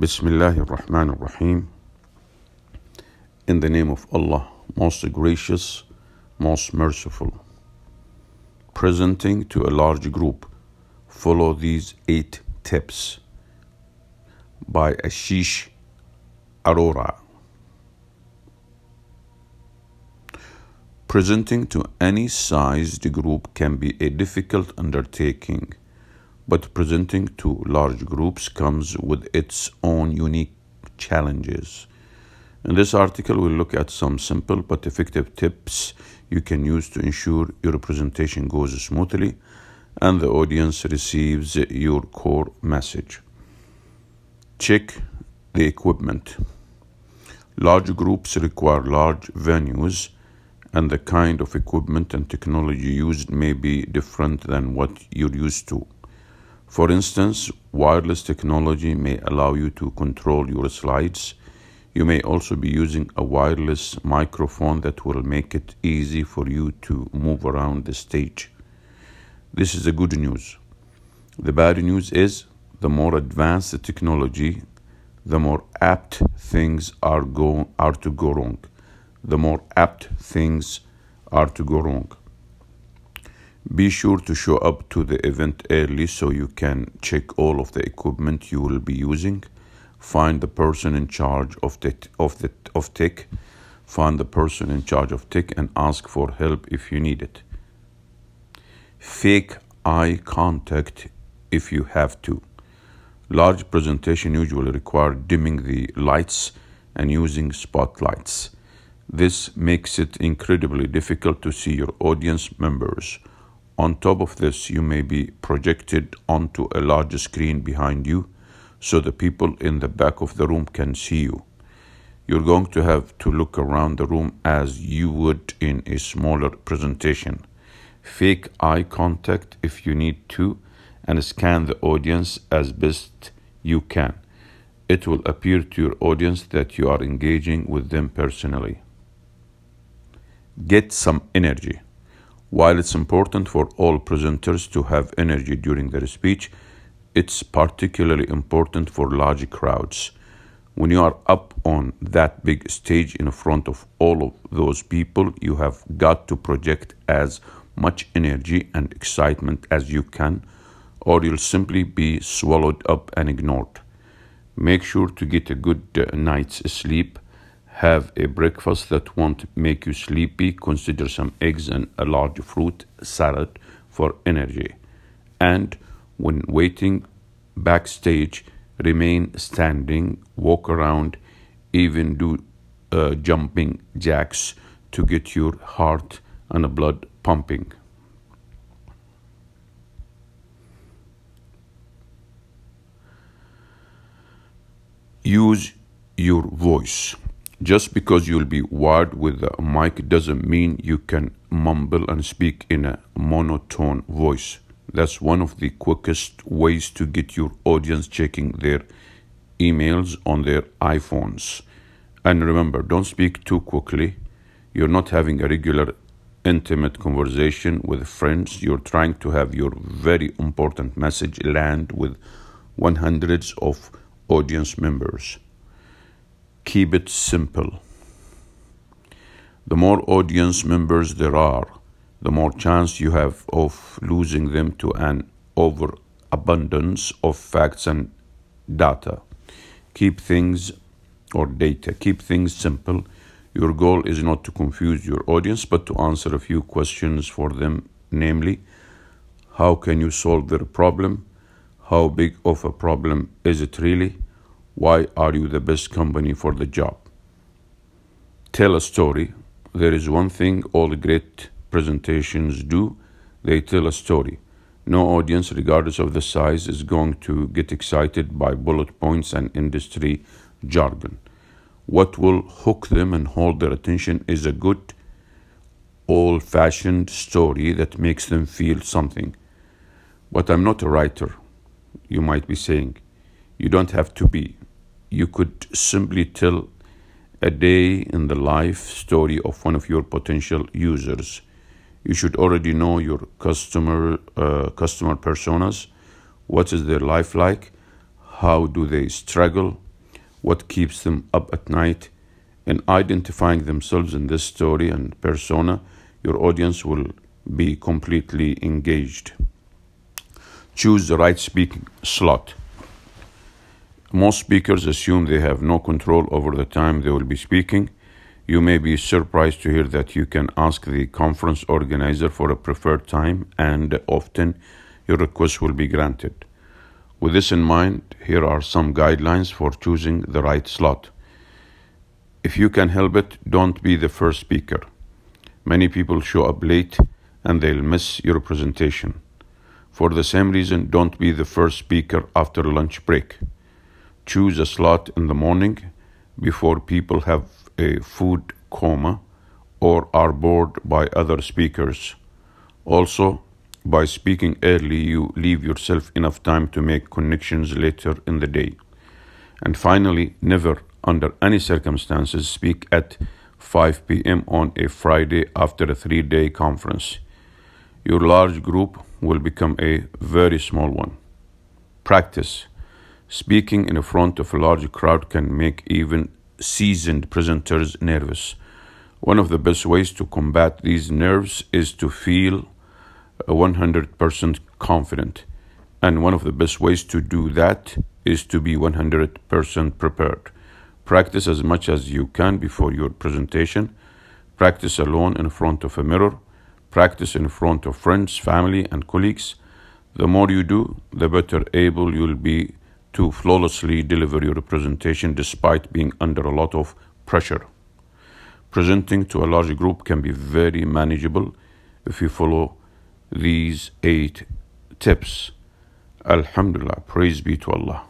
Bismillahir Rahmanir Rahim. In the name of Allah, most gracious, most merciful. Presenting to a large group, follow these 8 tips by Ashish Arora. Presenting to any sized group can be a difficult undertaking, but presenting to large groups comes with its own unique challenges. In this article, we'll look at some simple but effective tips you can use to ensure your presentation goes smoothly and the audience receives your core message. Check the equipment. Large groups require large venues, and the kind of equipment and technology used may be different than what you're used to. For instance, wireless technology may allow you to control your slides. You may also be using a wireless microphone that will make it easy for you to move around the stage. This is the good news. The bad news is the more advanced the technology, the more apt things are to go wrong. Be sure to show up to the event early so you can check all of the equipment you will be using. Find the person in charge of tech. And ask for help if you need it. Fake eye contact if you have to. Large presentation usually require dimming the lights and using spotlights. This makes it incredibly difficult to see your audience members. On top of this, you may be projected onto a large screen behind you, so the people in the back of the room can see you. You're going to have to look around the room as you would in a smaller presentation. Fake eye contact if you need to, and scan the audience as best you can. It will appear to your audience that you are engaging with them personally. Get some energy. While it's important for all presenters to have energy during their speech, it's particularly important for large crowds. When you are up on that big stage in front of all of those people, you have got to project as much energy and excitement as you can, or you'll simply be swallowed up and ignored. Make sure to get a good night's sleep. Have a breakfast that won't make you sleepy. Consider some eggs and a large fruit salad for energy. And when waiting backstage, remain standing, walk around, even do jumping jacks to get your heart and blood pumping. Use your voice. Just because you'll be wired with a mic doesn't mean you can mumble and speak in a monotone voice. That's one of the quickest ways to get your audience checking their emails on their iPhones. And remember, don't speak too quickly. You're not having a regular, intimate conversation with friends. You're trying to have your very important message land with 100s of audience members. Keep it simple. The more audience members there are, the more chance you have of losing them to an overabundance of facts and data. Keep things simple. Your goal is not to confuse your audience, but to answer a few questions for them, namely, how can you solve their problem? How big of a problem is it really? Why are you the best company for the job? Tell a story. There is one thing all great presentations do. They tell a story. No audience, regardless of the size, is going to get excited by bullet points and industry jargon. What will hook them and hold their attention is a good, old-fashioned story that makes them feel something. But I'm not a writer, you might be saying. You don't have to be. You could simply tell a day in the life story of one of your potential users. You should already know your customer personas. What is their life like? How do they struggle? what keeps them up at night. In identifying themselves in this story and persona, your audience will be completely engaged. Choose the right speaking slot. Most speakers assume they have no control over the time they will be speaking. You may be surprised to hear that you can ask the conference organizer for a preferred time, and often your request will be granted. With this in mind, here are some guidelines for choosing the right slot. If you can help it, don't be the first speaker. Many people show up late and they'll miss your presentation. For the same reason, don't be the first speaker after lunch break. Choose a slot in the morning before people have a food coma or are bored by other speakers. Also, by speaking early, you leave yourself enough time to make connections later in the day. And finally, never, under any circumstances, speak at 5 p.m. on a Friday after a 3-day conference. Your large group will become a very small one. Practice. Speaking in front of a large crowd can make even seasoned presenters nervous. One of the best ways to combat these nerves is to feel 100% confident, and one of the best ways to do that is to be 100% prepared. Practice as much as you can before your presentation. Practice alone in front of a mirror. Practice in front of friends, family, and colleagues. The more you do, the better able you'll be to flawlessly deliver your presentation despite being under a lot of pressure. Presenting to a large group can be very manageable if you follow these 8 tips. Alhamdulillah, praise be to Allah.